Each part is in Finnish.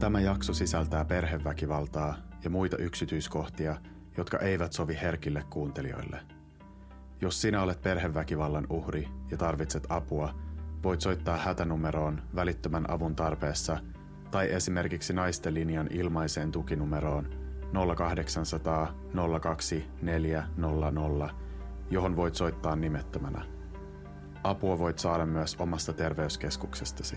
Tämä jakso sisältää perheväkivaltaa ja muita yksityiskohtia, jotka eivät sovi herkille kuuntelijoille. Jos sinä olet perheväkivallan uhri ja tarvitset apua, voit soittaa hätänumeroon välittömän avun tarpeessa tai esimerkiksi Naisten linjan ilmaiseen tukinumeroon 0800 02 400, johon voit soittaa nimettömänä. Apua voit saada myös omasta terveyskeskuksestasi.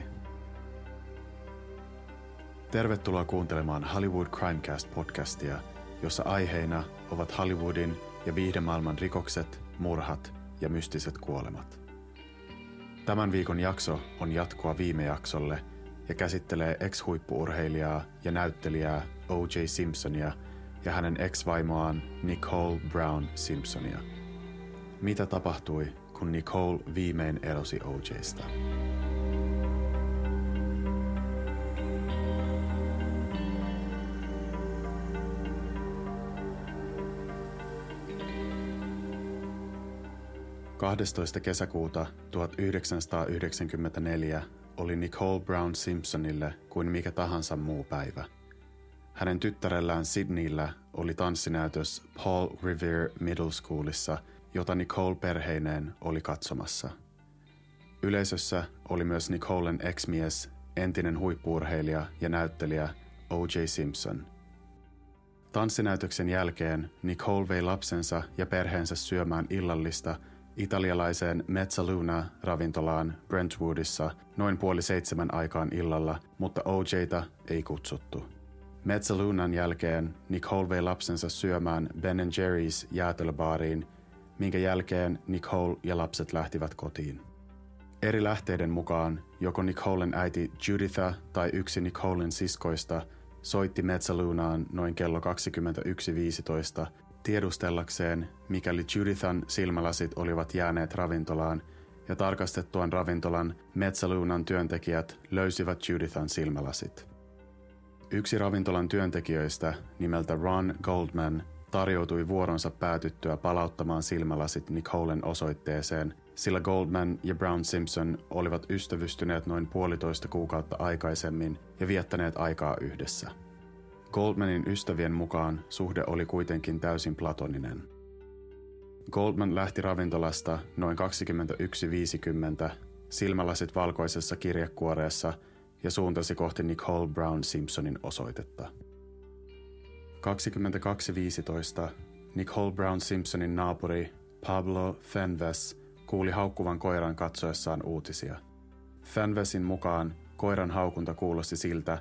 Tervetuloa kuuntelemaan Hollywood Crimecast-podcastia, jossa aiheina ovat Hollywoodin ja viihdemaailman rikokset, murhat ja mystiset kuolemat. Tämän viikon jakso on jatkoa viime jaksolle ja käsittelee ex-huippu-urheilijaa ja näyttelijää O.J. Simpsonia ja hänen ex-vaimoaan Nicole Brown Simpsonia. Mitä tapahtui, kun Nicole viimein erosi O.J.sta? Kesäkuuta 12. 1994 oli Nicole Brown Simpsonille kuin mikä tahansa muu päivä. Hänen tyttärellään Sydneyllä oli tanssinäytös Paul Revere Middle Schoolissa, jota Nicole perheineen oli katsomassa. Yleisössä oli myös Nicolen ex-mies, entinen huippu-urheilija ja näyttelijä O.J. Simpson. Tanssinäytöksen jälkeen Nicole vei lapsensa ja perheensä syömään illallista italialaiseen Mezzaluna-ravintolaan Brentwoodissa noin 6:30 aikaan illalla, mutta O.J.ta ei kutsuttu. Mezzalunan jälkeen Nicole vei lapsensa syömään Ben & Jerry's jäätelöbaariin, minkä jälkeen Nicole ja lapset lähtivät kotiin. Eri lähteiden mukaan joko Nicolen äiti Juditha tai yksi Nicolen siskoista soitti Mezzalunaan noin kello 21:15 tiedustellakseen, mikäli Judithan silmälasit olivat jääneet ravintolaan, ja tarkastettuaan ravintolan Mezzalunan työntekijät löysivät Judithan silmälasit. Yksi ravintolan työntekijöistä nimeltä Ron Goldman tarjoutui vuoronsa päätyttyä palauttamaan silmälasit Nicolen osoitteeseen, sillä Goldman ja Brown Simpson olivat ystävystyneet noin 1,5 kuukautta aikaisemmin ja viettäneet aikaa yhdessä. Goldmanin ystävien mukaan suhde oli kuitenkin täysin platoninen. Goldman lähti ravintolasta noin 21:50 silmälasit valkoisessa kirjekuoreessa ja suuntasi kohti Nicole Brown Simpsonin osoitetta. 22:15 Nicole Brown Simpsonin naapuri Pablo Fenves kuuli haukkuvan koiran katsoessaan uutisia. Fenvesin mukaan koiran haukunta kuulosti siltä,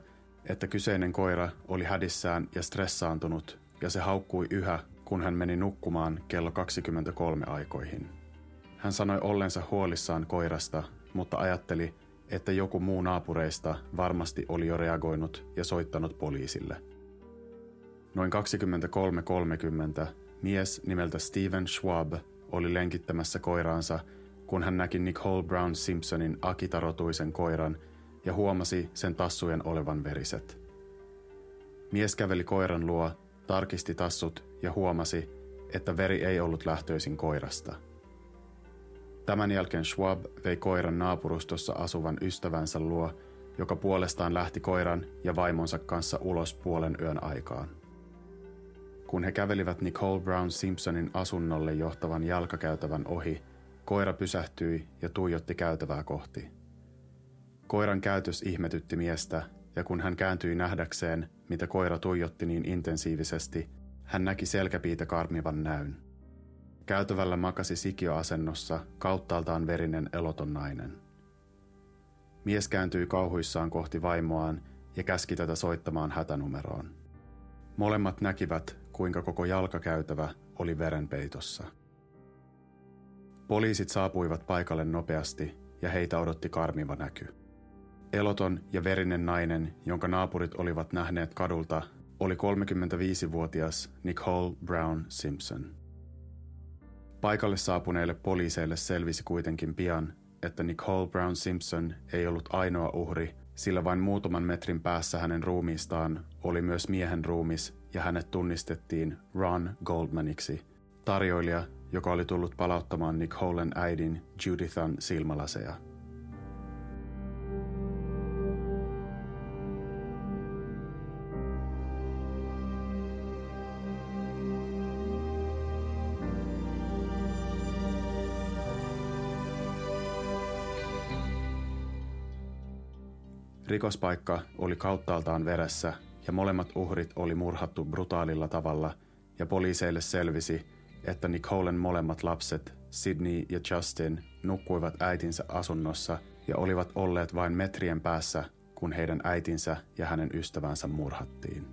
että kyseinen koira oli hädissään ja stressaantunut, ja se haukkui yhä, kun hän meni nukkumaan kello 23 aikoihin. Hän sanoi ollensa huolissaan koirasta, mutta ajatteli, että joku muu naapureista varmasti oli jo reagoinut ja soittanut poliisille. Noin 23:30 mies nimeltä Steven Schwab oli lenkittämässä koiraansa, kun hän näki Nicole Brown Simpsonin akitarotuisen koiran ja huomasi sen tassujen olevan veriset. Mies käveli koiran luo, tarkisti tassut ja huomasi, että veri ei ollut lähtöisin koirasta. Tämän jälkeen Schwab vei koiran naapurustossa asuvan ystävänsä luo, joka puolestaan lähti koiran ja vaimonsa kanssa ulos 0:30 aikaan. Kun he kävelivät Nicole Brown Simpsonin asunnolle johtavan jalkakäytävän ohi, koira pysähtyi ja tuijotti käytävää kohti. Koiran käytös ihmetytti miestä, ja kun hän kääntyi nähdäkseen, mitä koira tuijotti niin intensiivisesti, hän näki selkäpiitä karmivan näyn. Käytävällä makasi sikiöasennossa kauttaaltaan verinen eloton nainen. Mies kääntyi kauhuissaan kohti vaimoaan ja käski tätä soittamaan hätänumeroon. Molemmat näkivät, kuinka koko jalkakäytävä oli verenpeitossa. Poliisit saapuivat paikalle nopeasti ja heitä odotti karmiva näky. Eloton ja verinen nainen, jonka naapurit olivat nähneet kadulta, oli 35-vuotias Nicole Brown Simpson. Paikalle saapuneille poliiseille selvisi kuitenkin pian, että Nicole Brown Simpson ei ollut ainoa uhri, sillä vain muutaman metrin päässä hänen ruumiistaan oli myös miehen ruumis ja hänet tunnistettiin Ron Goldmaniksi, tarjoilija, joka oli tullut palauttamaan Nicolen äidin Judithan silmälaseja. Rikospaikka oli kauttaaltaan veressä ja molemmat uhrit oli murhattu brutaalilla tavalla ja poliiseille selvisi, että Nicolen molemmat lapset, Sydney ja Justin, nukkuivat äitinsä asunnossa ja olivat olleet vain metrien päässä, kun heidän äitinsä ja hänen ystävänsä murhattiin.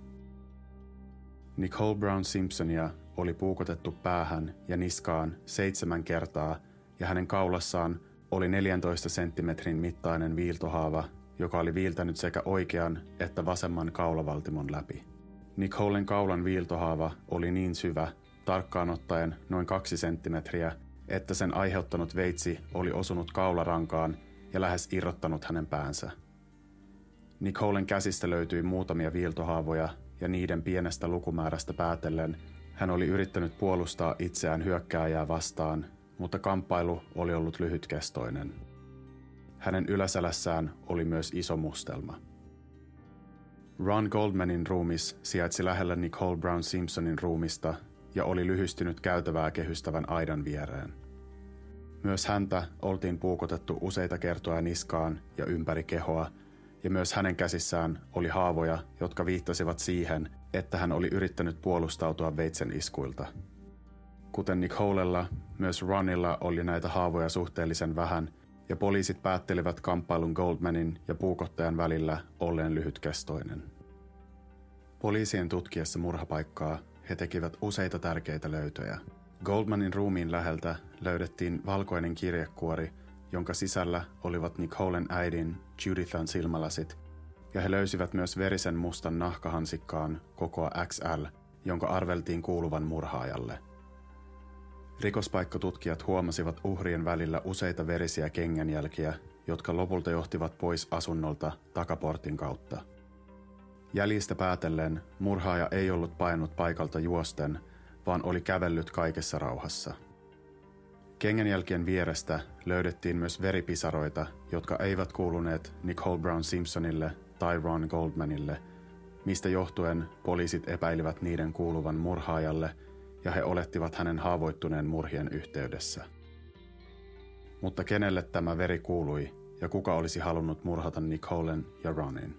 Nicole Brown Simpsonia oli puukotettu päähän ja niskaan 7 kertaa ja hänen kaulassaan oli 14 senttimetrin mittainen viiltohaava, joka oli viiltänyt sekä oikean että vasemman kaulavaltimon läpi. Nicolen kaulan viiltohaava oli niin syvä, tarkkaan ottaen noin 2 senttimetriä, että sen aiheuttanut veitsi oli osunut kaularankaan ja lähes irrottanut hänen päänsä. Nicolen käsistä löytyi muutamia viiltohaavoja ja niiden pienestä lukumäärästä päätellen hän oli yrittänyt puolustaa itseään hyökkääjää vastaan, mutta kamppailu oli ollut lyhytkestoinen. Hänen yläselässään oli myös iso mustelma. Ron Goldmanin ruumis sijaitsi lähellä Nicole Brown Simpsonin ruumista ja oli lyhystynyt käytävää kehystävän aidan viereen. Myös häntä oltiin puukotettu useita kertoja niskaan ja ympäri kehoa, ja myös hänen käsissään oli haavoja, jotka viittasivat siihen, että hän oli yrittänyt puolustautua veitsen iskuilta. Kuten Nicolella, myös Ronilla oli näitä haavoja suhteellisen vähän, ja poliisit päättelivät kamppailun Goldmanin ja puukottajan välillä olleen lyhytkestoinen. Poliisien tutkiessa murhapaikkaa he tekivät useita tärkeitä löytöjä. Goldmanin ruumiin läheltä löydettiin valkoinen kirjekuori, jonka sisällä olivat Nicolen äidin Judithan silmälasit, ja he löysivät myös verisen mustan nahkahansikkaan kokoa XL, jonka arveltiin kuuluvan murhaajalle. Rikospaikkatutkijat huomasivat uhrien välillä useita verisiä kengänjälkiä, jotka lopulta johtivat pois asunnolta takaportin kautta. Jäljistä päätellen murhaaja ei ollut paennut paikalta juosten, vaan oli kävellyt kaikessa rauhassa. Kengänjälkien vierestä löydettiin myös veripisaroita, jotka eivät kuuluneet Nicole Brown Simpsonille tai Ron Goldmanille, mistä johtuen poliisit epäilivät niiden kuuluvan murhaajalle ja he olettivat hänen haavoittuneen murhien yhteydessä. Mutta kenelle tämä veri kuului ja kuka olisi halunnut murhata Nicolen ja Ronin?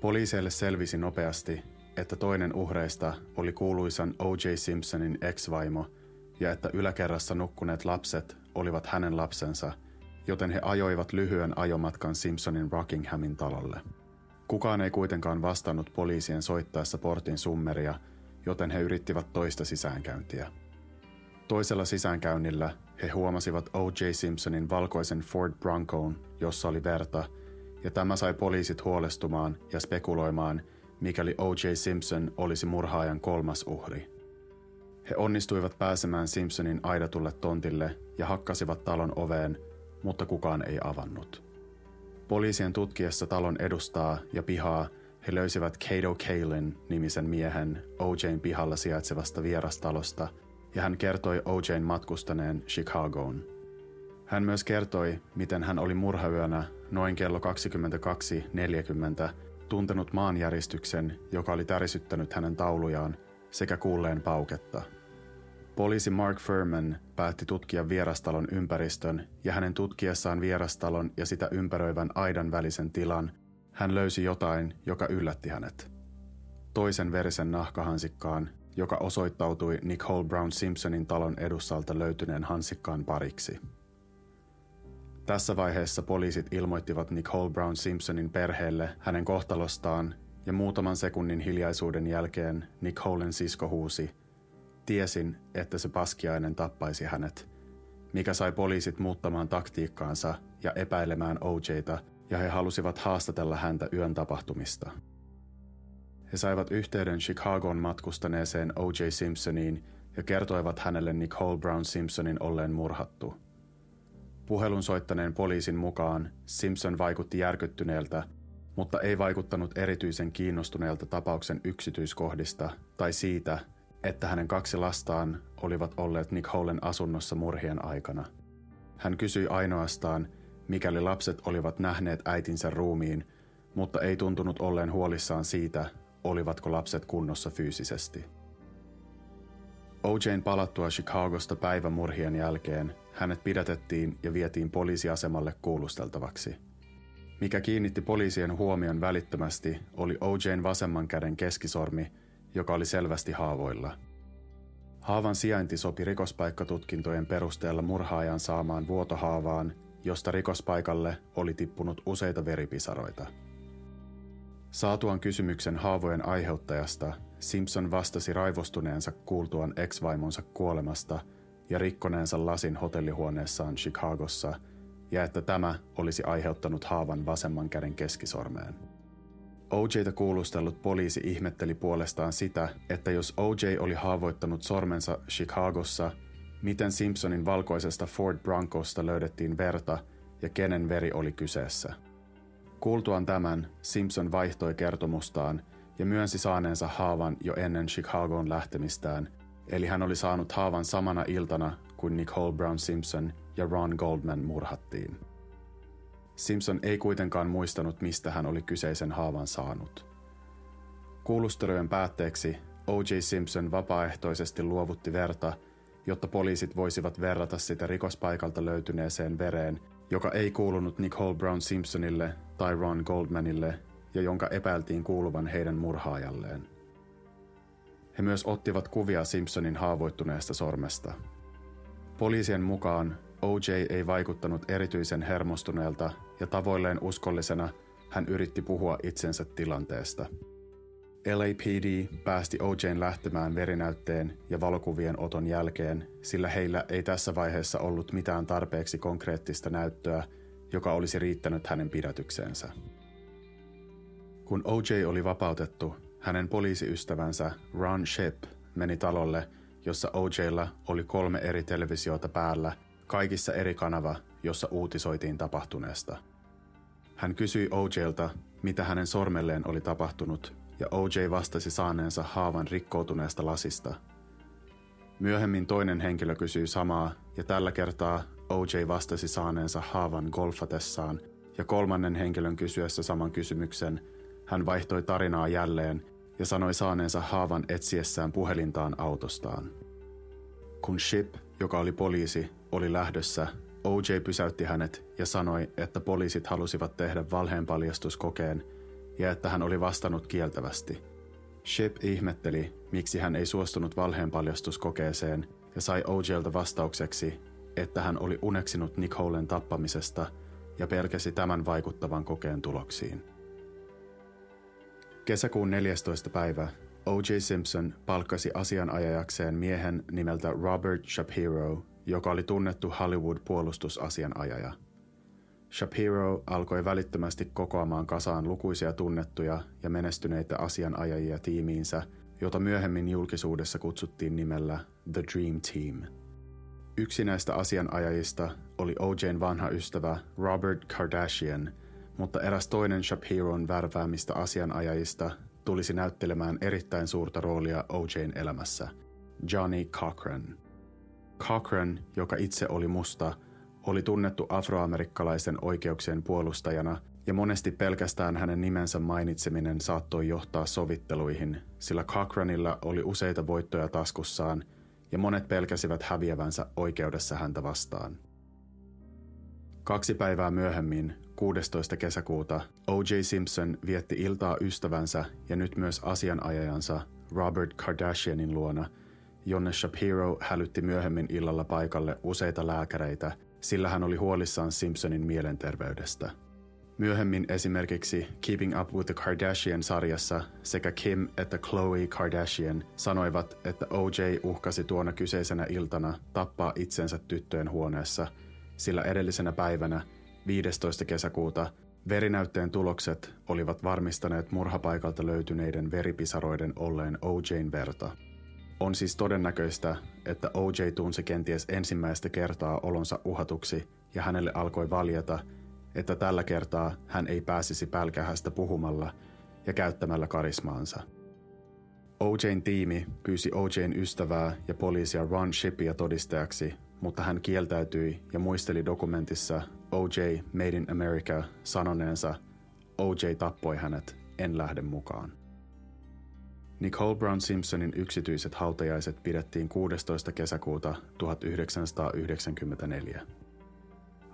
Poliiseille selvisi nopeasti, että toinen uhreista oli kuuluisan O.J. Simpsonin ex-vaimo ja että yläkerrassa nukkuneet lapset olivat hänen lapsensa, joten he ajoivat lyhyen ajomatkan Simpsonin Rockinghamin talolle. Kukaan ei kuitenkaan vastannut poliisien soittaessa portin summeria, joten he yrittivät toista sisäänkäyntiä. Toisella sisäänkäynnillä he huomasivat O.J. Simpsonin valkoisen Ford Broncoon, jossa oli verta, ja tämä sai poliisit huolestumaan ja spekuloimaan, mikäli O.J. Simpson olisi murhaajan 3. uhri. He onnistuivat pääsemään Simpsonin aidatulle tontille ja hakkasivat talon oveen, mutta kukaan ei avannut. Poliisien tutkiessa talon edustaa ja pihaa he löysivät Kato Kaelin nimisen miehen O.J.n pihalla sijaitsevasta vierastalosta ja hän kertoi O.J.n matkustaneen Chicagoon. Hän myös kertoi, miten hän oli murhayönä noin kello 22:40 tuntenut maanjäristyksen, joka oli tärisyttänyt hänen taulujaan, sekä kuulleen pauketta. Poliisi Mark Furman päätti tutkia vierastalon ympäristön, ja hänen tutkiessaan vierastalon ja sitä ympäröivän aidan välisen tilan hän löysi jotain, joka yllätti hänet. Toisen verisen nahkahansikkaan, joka osoittautui Nicole Brown Simpsonin talon edussalta löytyneen hansikkaan pariksi. Tässä vaiheessa poliisit ilmoittivat Nicole Brown Simpsonin perheelle hänen kohtalostaan ja muutaman sekunnin hiljaisuuden jälkeen Nicolen sisko huusi, tiesin, että se paskiainen tappaisi hänet, mikä sai poliisit muuttamaan taktiikkaansa ja epäilemään O.J.ta ja he halusivat haastatella häntä yön tapahtumista. He saivat yhteyden Chicagoon matkustaneeseen O.J. Simpsoniin ja kertoivat hänelle Nicole Brown Simpsonin olleen murhattu. Puhelun soittaneen poliisin mukaan Simpson vaikutti järkyttyneeltä, mutta ei vaikuttanut erityisen kiinnostuneelta tapauksen yksityiskohdista tai siitä, että hänen 2 lastaan olivat olleet Nicolen asunnossa murhien aikana. Hän kysyi ainoastaan, mikäli lapset olivat nähneet äitinsä ruumiin, mutta ei tuntunut olleen huolissaan siitä, olivatko lapset kunnossa fyysisesti. O.J.n palattua Chicagosta päivämurhien jälkeen hänet pidätettiin ja vietiin poliisiasemalle kuulusteltavaksi. Mikä kiinnitti poliisien huomion välittömästi oli O.J.n vasemman käden keskisormi, joka oli selvästi haavoilla. Haavan sijainti sopi rikospaikkatutkintojen perusteella murhaajan saamaan vuotohaavaan, josta rikospaikalle oli tippunut useita veripisaroita. Saatuaan kysymyksen haavojen aiheuttajasta, Simpson vastasi raivostuneensa kuultuaan ex-vaimonsa kuolemasta ja rikkoneensa lasin hotellihuoneessaan Chicagossa, ja että tämä olisi aiheuttanut haavan vasemman käden keskisormeen. O.J.ta kuulustellut poliisi ihmetteli puolestaan sitä, että jos O.J. oli haavoittanut sormensa Chicagossa, miten Simpsonin valkoisesta Ford Broncosta löydettiin verta ja kenen veri oli kyseessä. Kuultuaan tämän, Simpson vaihtoi kertomustaan ja myönsi saaneensa haavan jo ennen Chicagoon lähtemistään, eli hän oli saanut haavan samana iltana kuin Nicole Brown Simpson ja Ron Goldman murhattiin. Simpson ei kuitenkaan muistanut, mistä hän oli kyseisen haavan saanut. Kuulustelujen päätteeksi O.J. Simpson vapaaehtoisesti luovutti verta, jotta poliisit voisivat verrata sitä rikospaikalta löytyneeseen vereen, joka ei kuulunut Nicole Brown Simpsonille tai Ron Goldmanille ja jonka epäiltiin kuuluvan heidän murhaajalleen. He myös ottivat kuvia Simpsonin haavoittuneesta sormesta. Poliisien mukaan O.J. ei vaikuttanut erityisen hermostuneelta ja tavoilleen uskollisena hän yritti puhua itsensä tilanteesta. LAPD päästi O.J.n lähtemään verinäytteen ja valokuvien oton jälkeen, sillä heillä ei tässä vaiheessa ollut mitään tarpeeksi konkreettista näyttöä, joka olisi riittänyt hänen pidätykseensä. Kun O.J. oli vapautettu, hänen poliisiystävänsä Ron Shipp meni talolle, jossa O.J.lla oli 3 eri televisiota päällä, kaikissa eri kanava, jossa uutisoitiin tapahtuneesta. Hän kysyi O.J.lta, mitä hänen sormelleen oli tapahtunut, ja O.J. vastasi saaneensa haavan rikkoutuneesta lasista. Myöhemmin toinen henkilö kysyi samaa, ja tällä kertaa O.J. vastasi saaneensa haavan golfatessaan, ja kolmannen henkilön kysyessä saman kysymyksen hän vaihtoi tarinaa jälleen ja sanoi saaneensa haavan etsiessään puhelintaan autostaan. Kun Shipp, joka oli poliisi, oli lähdössä, O.J. pysäytti hänet ja sanoi, että poliisit halusivat tehdä valheenpaljastuskokeen ja että hän oli vastannut kieltävästi. Shipp ihmetteli, miksi hän ei suostunut valheenpaljastuskokeeseen ja sai O.J.lta vastaukseksi, että hän oli uneksinut Nicolen tappamisesta ja pelkäsi tämän vaikuttavan kokeen tuloksiin. Kesäkuun 14. päivä O.J. Simpson palkkasi asianajajakseen miehen nimeltä Robert Shapiro, joka oli tunnettu Hollywood-puolustusasianajaja. Shapiro alkoi välittömästi kokoamaan kasaan lukuisia tunnettuja ja menestyneitä asianajajia tiimiinsä, jota myöhemmin julkisuudessa kutsuttiin nimellä The Dream Team. Yksi näistä asianajajista oli O.J.n vanha ystävä Robert Kardashian, mutta eräs toinen Shapiron värväämistä asianajajista tulisi näyttelemään erittäin suurta roolia O.J.n elämässä, Johnny Cochran. Cochran, joka itse oli musta, oli tunnettu afroamerikkalaisen oikeuksien puolustajana ja monesti pelkästään hänen nimensä mainitseminen saattoi johtaa sovitteluihin, sillä Cochranilla oli useita voittoja taskussaan ja monet pelkäsivät häviävänsä oikeudessa häntä vastaan. 2 päivää myöhemmin, 16. kesäkuuta, O.J. Simpson vietti iltaa ystävänsä ja nyt myös asianajajansa Robert Kardashianin luona, jonne Shapiro hälytti myöhemmin illalla paikalle useita lääkäreitä, sillä hän oli huolissaan Simpsonin mielenterveydestä. Myöhemmin esimerkiksi Keeping Up with the Kardashian-sarjassa sekä Kim että Khloé Kardashian sanoivat, että O.J. uhkasi tuona kyseisenä iltana tappaa itsensä tyttöjen huoneessa, sillä edellisenä päivänä, 15. kesäkuuta, verinäytteen tulokset olivat varmistaneet murhapaikalta löytyneiden veripisaroiden olleen O.J.n verta. On siis todennäköistä, että O.J. tunsi kenties ensimmäistä kertaa olonsa uhatuksi ja hänelle alkoi valjeta, että tällä kertaa hän ei pääsisi pälkähästä puhumalla ja käyttämällä karismaansa. O.J.n tiimi pyysi O.J.n ystävää ja poliisia Ron Shippia todistajaksi, mutta hän kieltäytyi ja muisteli dokumentissa O.J. Made in America sanoneensa O.J. tappoi hänet, en lähde mukaan. Nicole Brown Simpsonin yksityiset hautajaiset pidettiin 16. kesäkuuta 1994.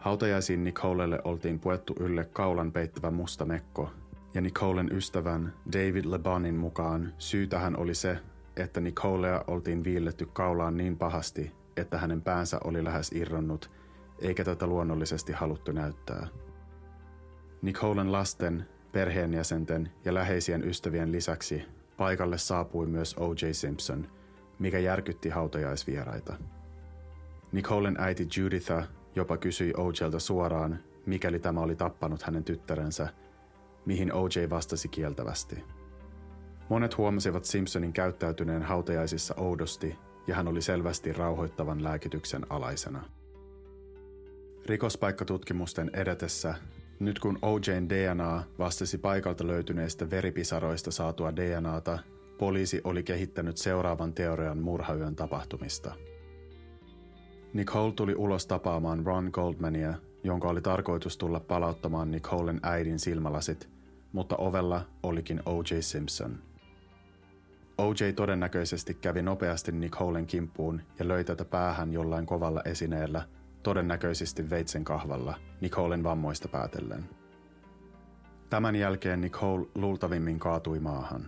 Hautajaisiin Nicolelle oltiin puettu ylle kaulan peittävä musta mekko, ja Nicolen ystävän David Lebanin mukaan syy tähän oli se, että Nicolea oltiin viilletty kaulaan niin pahasti, että hänen päänsä oli lähes irronnut, eikä tätä luonnollisesti haluttu näyttää. Nicolen lasten, perheenjäsenten ja läheisien ystävien lisäksi paikalle saapui myös O.J. Simpson, mikä järkytti hautajaisvieraita. Nicolen äiti Juditha jopa kysyi O.J.lta suoraan, mikäli tämä oli tappanut hänen tyttärensä, mihin O.J. vastasi kieltävästi. Monet huomasivat Simpsonin käyttäytyneen hautajaisissa oudosti, ja hän oli selvästi rauhoittavan lääkityksen alaisena. Rikospaikkatutkimusten edetessä, nyt kun O.J.n DNA vastasi paikalta löytyneistä veripisaroista saatua DNAta, poliisi oli kehittänyt seuraavan teorian murhayön tapahtumista. Nicole tuli ulos tapaamaan Ron Goldmania, jonka oli tarkoitus tulla palauttamaan Nicolen äidin silmälasit, mutta ovella olikin O.J. Simpson. O.J. todennäköisesti kävi nopeasti Nicolen kimppuun ja löi tätä päähän jollain kovalla esineellä, todennäköisesti veitsenkahvalla, Nicolen vammoista päätellen. Tämän jälkeen Nicole luultavimmin kaatui maahan.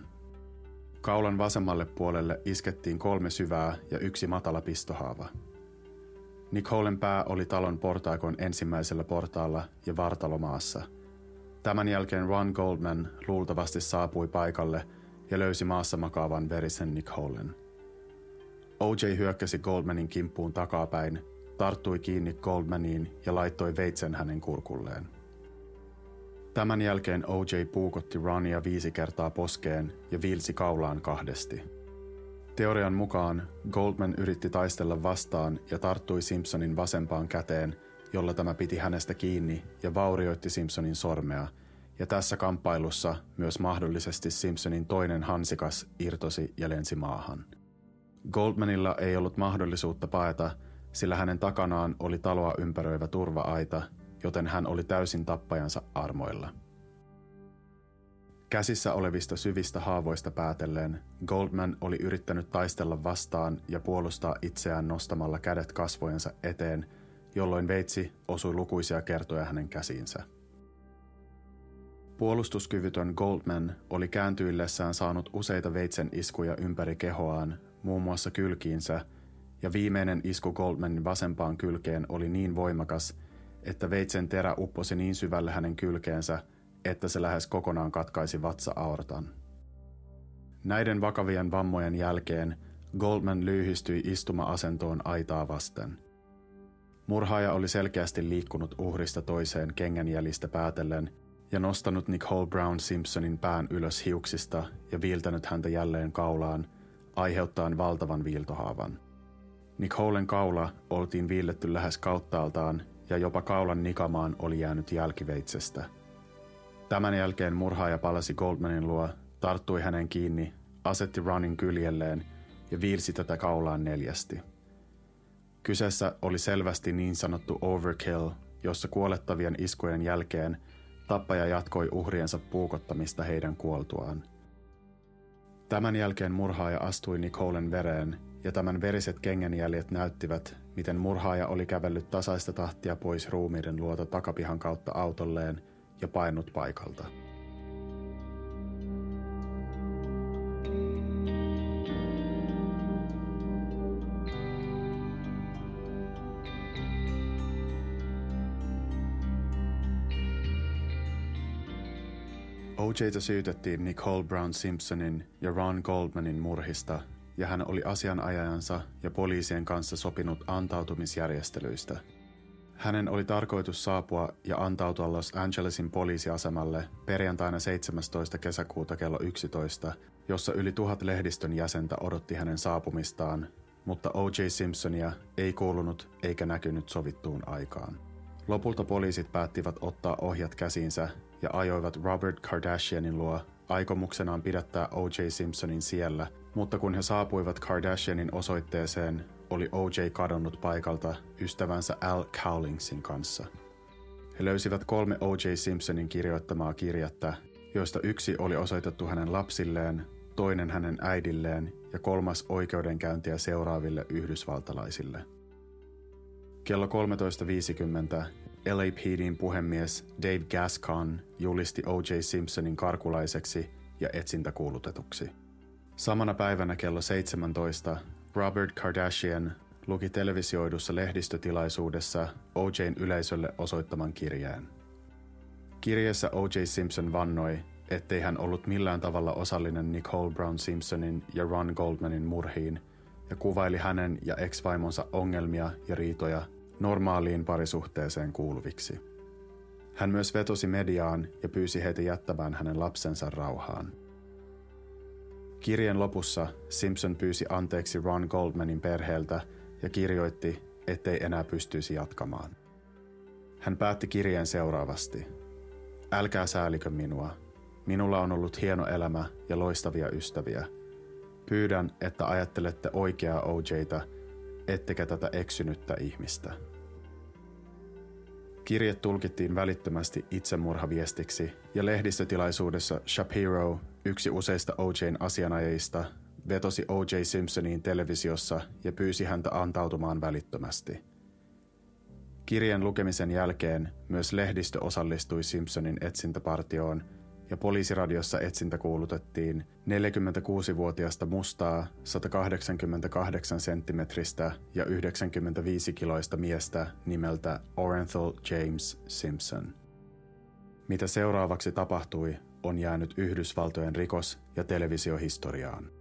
Kaulan vasemmalle puolelle iskettiin 3 syvää ja 1 matala pistohaava. Nicolen pää oli talon portaikon ensimmäisellä portaalla ja vartalomaassa. Tämän jälkeen Ron Goldman luultavasti saapui paikalle ja löysi maassa makaavan verisen Nicolen. O.J. hyökkäsi Goldmanin kimppuun takapäin, tarttui kiinni Goldmaniin ja laittoi veitsen hänen kurkulleen. Tämän jälkeen O.J. puukotti Ronia 5 kertaa poskeen ja viilsi kaulaan 2. Teorian mukaan Goldman yritti taistella vastaan ja tarttui Simpsonin vasempaan käteen, jolla tämä piti hänestä kiinni ja vaurioitti Simpsonin sormea, ja tässä kamppailussa myös mahdollisesti Simpsonin toinen hansikas irtosi ja lensi maahan. Goldmanilla ei ollut mahdollisuutta paeta, sillä hänen takanaan oli taloa ympäröivä turva-aita, joten hän oli täysin tappajansa armoilla. Käsissä olevista syvistä haavoista päätellen Goldman oli yrittänyt taistella vastaan ja puolustaa itseään nostamalla kädet kasvojensa eteen, jolloin veitsi osui lukuisia kertoja hänen käsiinsä. Puolustuskyvytön Goldman oli kääntyillessään saanut useita veitsen iskuja ympäri kehoaan, muun muassa kylkiinsä, ja viimeinen isku Goldmanin vasempaan kylkeen oli niin voimakas, että veitsen terä upposi niin syvälle hänen kylkeensä, että se lähes kokonaan katkaisi vatsa-aortan. Näiden vakavien vammojen jälkeen Goldman lyyhistyi istuma-asentoon aitaa vasten. Murhaaja oli selkeästi liikkunut uhrista toiseen kengänjäljistä päätellen ja nostanut Nicole Brown Simpsonin pään ylös hiuksista ja viiltänyt häntä jälleen kaulaan, aiheuttaen valtavan viiltohaavan. Nicolen kaula oltiin viilletty lähes kauttaaltaan ja jopa kaulan nikamaan oli jäänyt jälkiveitsestä. Tämän jälkeen murhaaja palasi Goldmanin luo, tarttui hänen kiinni, asetti Ronin kyljelleen ja viilsi tätä kaulaan 4. Kyseessä oli selvästi niin sanottu overkill, jossa kuolettavien iskujen jälkeen tappaja jatkoi uhriensa puukottamista heidän kuoltuaan. Tämän jälkeen murhaaja astui Nicolen vereen, ja tämän veriset kengänjäljet näyttivät, miten murhaaja oli kävellyt tasaista tahtia pois ruumiiden luota takapihan kautta autolleen ja painut paikalta. O.J.ta syytettiin Nicole Brown Simpsonin ja Ron Goldmanin murhista, ja hän oli asianajajansa ja poliisien kanssa sopinut antautumisjärjestelyistä. Hänen oli tarkoitus saapua ja antautua Los Angelesin poliisiasemalle perjantaina 17. kesäkuuta kello 11, jossa yli 1000 lehdistön jäsentä odotti hänen saapumistaan, mutta O.J. Simpsonia ei kuulunut eikä näkynyt sovittuun aikaan. Lopulta poliisit päättivät ottaa ohjat käsiinsä ja ajoivat Robert Kardashianin luo aikomuksenaan pidättää O.J. Simpsonin siellä, mutta kun he saapuivat Kardashianin osoitteeseen, oli O.J. kadonnut paikalta ystävänsä Al Cowlingsin kanssa. He löysivät 3 O.J. Simpsonin kirjoittamaa kirjettä, joista yksi oli osoitettu hänen lapsilleen, toinen hänen äidilleen ja 3. oikeudenkäyntiä seuraaville yhdysvaltalaisille. Kello 13.50 LAPD:n puhemies Dave Gascon julisti O.J. Simpsonin karkulaiseksi ja etsintäkuulutetuksi. Samana päivänä kello 17 Robert Kardashian luki televisioidussa lehdistötilaisuudessa O.J.:n yleisölle osoittaman kirjeen. Kirjeessä O.J. Simpson vannoi, ettei hän ollut millään tavalla osallinen Nicole Brown Simpsonin ja Ron Goldmanin murhiin ja kuvaili hänen ja ex-vaimonsa ongelmia ja riitoja normaaliin parisuhteeseen kuuluviksi. Hän myös vetosi mediaan ja pyysi heitä jättämään hänen lapsensa rauhaan. Kirjeen lopussa Simpson pyysi anteeksi Ron Goldmanin perheeltä ja kirjoitti, ettei enää pystyisi jatkamaan. Hän päätti kirjeen seuraavasti. Älkää säälikö minua. Minulla on ollut hieno elämä ja loistavia ystäviä. Pyydän, että ajattelette oikeaa O.J.ta, ettekä tätä eksynyttä ihmistä. Kirje tulkittiin välittömästi itsemurhaviestiksi ja lehdistötilaisuudessa Shapiro, yksi useista O.J.n asianajajista, vetosi O.J. Simpsoniin televisiossa ja pyysi häntä antautumaan välittömästi. Kirjeen lukemisen jälkeen myös lehdistö osallistui Simpsonin etsintäpartioon ja poliisiradiossa etsintä kuulutettiin 46-vuotiaasta mustaa 188 senttimetristä ja 95 kiloista miestä nimeltä Orenthal James Simpson. Mitä seuraavaksi tapahtui, on jäänyt Yhdysvaltojen rikos- ja televisiohistoriaan.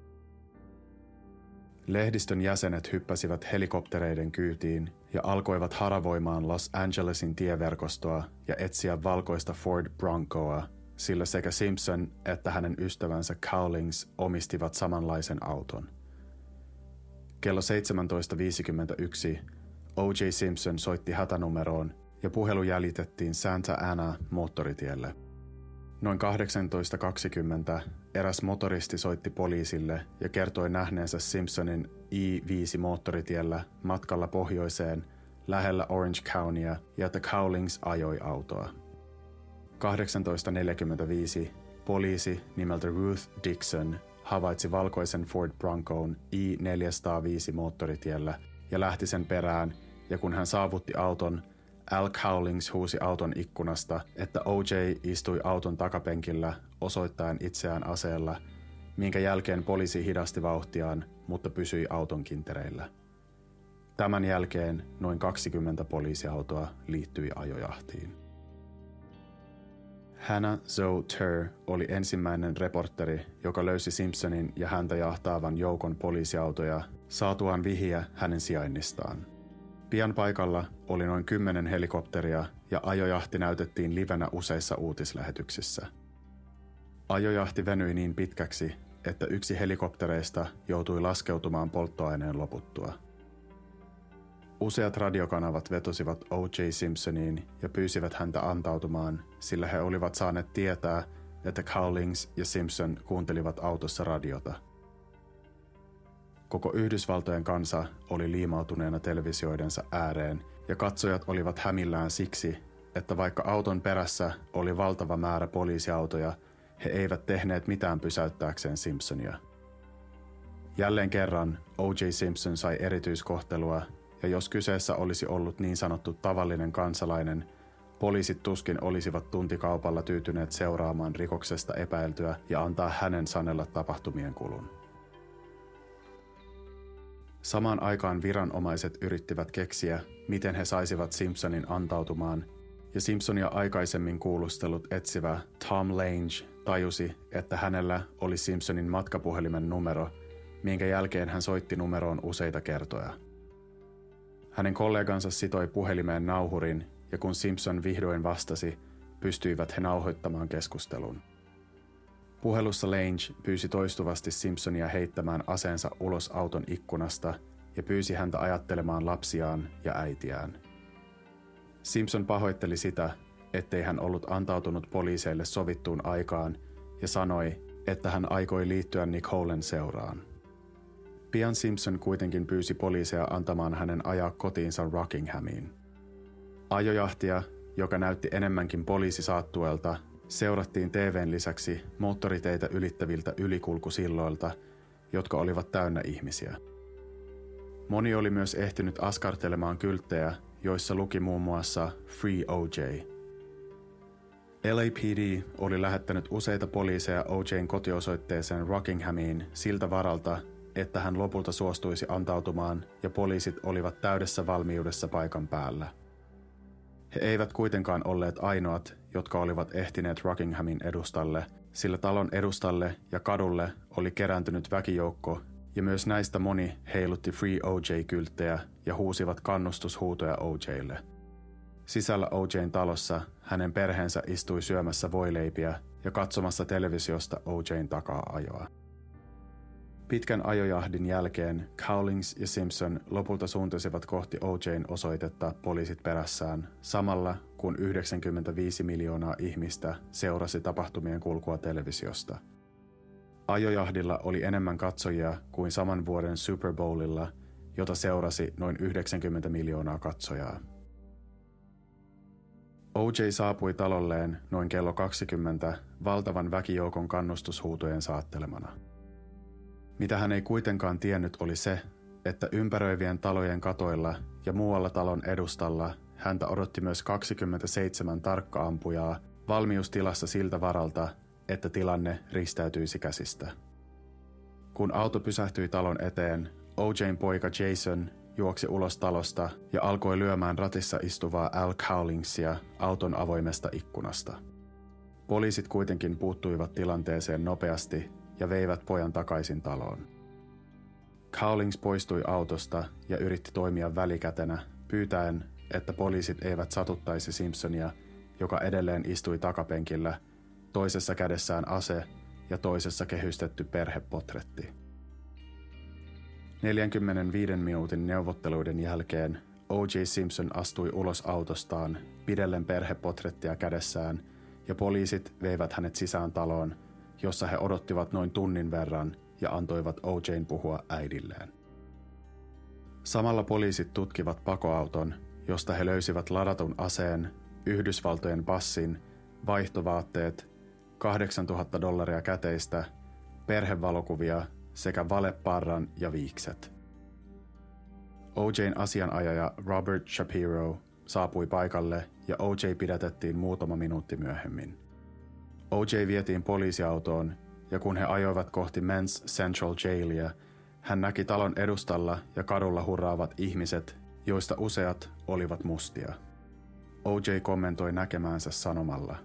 Lehdistön jäsenet hyppäsivät helikoptereiden kyytiin ja alkoivat haravoimaan Los Angelesin tieverkostoa ja etsiä valkoista Ford Broncoa, sillä sekä Simpson että hänen ystävänsä Cowlings omistivat samanlaisen auton. Kello 17.51 O.J. Simpson soitti hätänumeroon ja puhelu jäljitettiin Santa Ana moottoritielle. Noin 18.20 eräs motoristi soitti poliisille ja kertoi nähneensä Simpsonin I-5 moottoritiellä matkalla pohjoiseen lähellä Orange Countya ja että Cowlings ajoi autoa. 18.45 poliisi nimeltä Ruth Dixon havaitsi valkoisen Ford Broncon I-405 moottoritiellä ja lähti sen perään, ja kun hän saavutti auton, Al Cowlings huusi auton ikkunasta, että O.J. istui auton takapenkillä osoittaen itseään aseella, minkä jälkeen poliisi hidasti vauhtiaan, mutta pysyi auton kintereillä. Tämän jälkeen noin 20 poliisiautoa liittyi ajojahtiin. Hannah Zotter oli ensimmäinen reporteri, joka löysi Simpsonin ja häntä jahtaavan joukon poliisiautoja saatuaan vihiä hänen sijainnistaan. Pian paikalla oli noin 10 helikopteria ja ajojahti näytettiin livenä useissa uutislähetyksissä. Ajojahti venyi niin pitkäksi, että yksi helikoptereista joutui laskeutumaan polttoaineen loputtua. Useat radiokanavat vetosivat O.J. Simpsoniin ja pyysivät häntä antautumaan, sillä he olivat saaneet tietää, että Cowlings ja Simpson kuuntelivat autossa radiota. Koko Yhdysvaltojen kansa oli liimautuneena televisioidensa ääreen, ja katsojat olivat hämillään siksi, että vaikka auton perässä oli valtava määrä poliisiautoja, he eivät tehneet mitään pysäyttääkseen Simpsonia. Jälleen kerran O.J. Simpson sai erityiskohtelua, ja jos kyseessä olisi ollut niin sanottu tavallinen kansalainen, poliisit tuskin olisivat tuntikaupalla tyytyneet seuraamaan rikoksesta epäiltyä ja antaa hänen sanella tapahtumien kulun. Samaan aikaan viranomaiset yrittivät keksiä, miten he saisivat Simpsonin antautumaan, ja Simpsonia aikaisemmin kuulustellut etsivä Tom Lange tajusi, että hänellä oli Simpsonin matkapuhelimen numero, minkä jälkeen hän soitti numeroon useita kertoja. Hänen kollegansa sitoi puhelimeen nauhurin, ja kun Simpson vihdoin vastasi, pystyivät he nauhoittamaan keskustelun. Puhelussa Lange pyysi toistuvasti Simpsonia heittämään aseensa ulos auton ikkunasta ja pyysi häntä ajattelemaan lapsiaan ja äitiään. Simpson pahoitteli sitä, ettei hän ollut antautunut poliiseille sovittuun aikaan, ja sanoi, että hän aikoi liittyä Nicolen seuraan. Pian Simpson kuitenkin pyysi poliiseja antamaan hänen ajaa kotiinsa Rockinghamiin. Ajojahtia, joka näytti enemmänkin poliisisaattuelta, seurattiin TV:n lisäksi moottoriteitä ylittäviltä ylikulkusilloilta, jotka olivat täynnä ihmisiä. Moni oli myös ehtinyt askartelemaan kylttejä, joissa luki muun muassa Free O.J. LAPD oli lähettänyt useita poliiseja O.J.n kotiosoitteeseen Rockinghamiin siltä varalta, että hän lopulta suostuisi antautumaan ja poliisit olivat täydessä valmiudessa paikan päällä. He eivät kuitenkaan olleet ainoat, jotka olivat ehtineet Rockinghamin edustalle, sillä talon edustalle ja kadulle oli kerääntynyt väkijoukko ja myös näistä moni heilutti Free O.J.-kylttejä ja huusivat kannustushuutoja O.J.lle. Sisällä O.J.n talossa hänen perheensä istui syömässä voileipiä ja katsomassa televisiosta O.J.n takaa-ajoa. Pitkän ajojahdin jälkeen Cowlings ja Simpson lopulta suuntasivat kohti O.J.n osoitetta poliisit perässään, samalla kun 95 miljoonaa ihmistä seurasi tapahtumien kulkua televisiosta. Ajojahdilla oli enemmän katsojia kuin saman vuoden Super Bowlilla, jota seurasi noin 90 miljoonaa katsojaa. O.J. saapui talolleen noin kello 20 valtavan väkijoukon kannustushuutojen saattelemana. Mitä hän ei kuitenkaan tiennyt oli se, että ympäröivien talojen katoilla ja muualla talon edustalla häntä odotti myös 27 tarkkaampujaa valmiustilassa siltä varalta, että tilanne ristäytyisi käsistä. Kun auto pysähtyi talon eteen, O.J.n poika Jason juoksi ulos talosta ja alkoi lyömään ratissa istuvaa Al Cowlingsia auton avoimesta ikkunasta. Poliisit kuitenkin puuttuivat tilanteeseen nopeasti ja veivät pojan takaisin taloon. Cowlings poistui autosta ja yritti toimia välikätenä, pyytäen, että poliisit eivät satuttaisi Simpsonia, joka edelleen istui takapenkillä, toisessa kädessään ase ja toisessa kehystetty perhepotretti. 45 minuutin neuvotteluiden jälkeen O.J. Simpson astui ulos autostaan pidellen perhepotrettia kädessään ja poliisit veivät hänet sisään taloon, jossa he odottivat noin tunnin verran ja antoivat O.J.n puhua äidilleen. Samalla poliisit tutkivat pakoauton, josta he löysivät ladatun aseen, Yhdysvaltojen passin, vaihtovaatteet, $8,000 käteistä, perhevalokuvia sekä valeparran ja viikset. O.J.n asianajaja Robert Shapiro saapui paikalle ja O.J. pidätettiin muutama minuutti myöhemmin. O.J. vietiin poliisiautoon ja kun he ajoivat kohti Men's Central Jailia, hän näki talon edustalla ja kadulla hurraavat ihmiset, joista useat olivat mustia. O.J. kommentoi näkemäänsä sanomalla,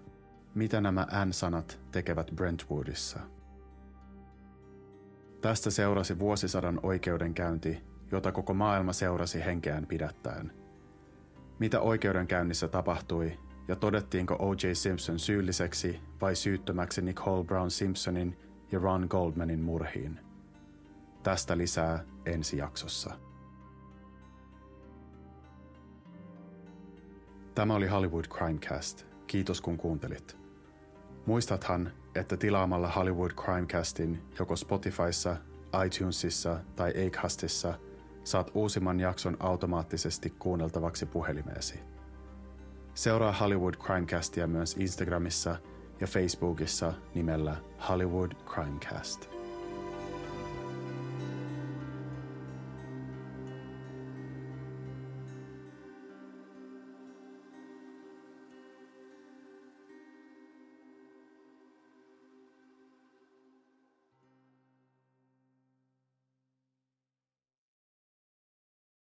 mitä nämä N-sanat tekevät Brentwoodissa. Tästä seurasi vuosisadan oikeudenkäynti, jota koko maailma seurasi henkeään pidättäen. Mitä oikeudenkäynnissä tapahtui ja todettiinko O.J. Simpson syylliseksi vai syyttömäksi Nicole Brown Simpsonin ja Ron Goldmanin murhiin? Tästä lisää ensi jaksossa. Tämä oli Hollywood Crimecast. Kiitos kun kuuntelit. Muistathan, että tilaamalla Hollywood Crimecastin joko Spotifyssa, iTunesissa tai Acastissa saat uusimman jakson automaattisesti kuunneltavaksi puhelimeesi. Seuraa Hollywood Crimecastia myös Instagramissa ja Facebookissa nimellä Hollywood Crimecast.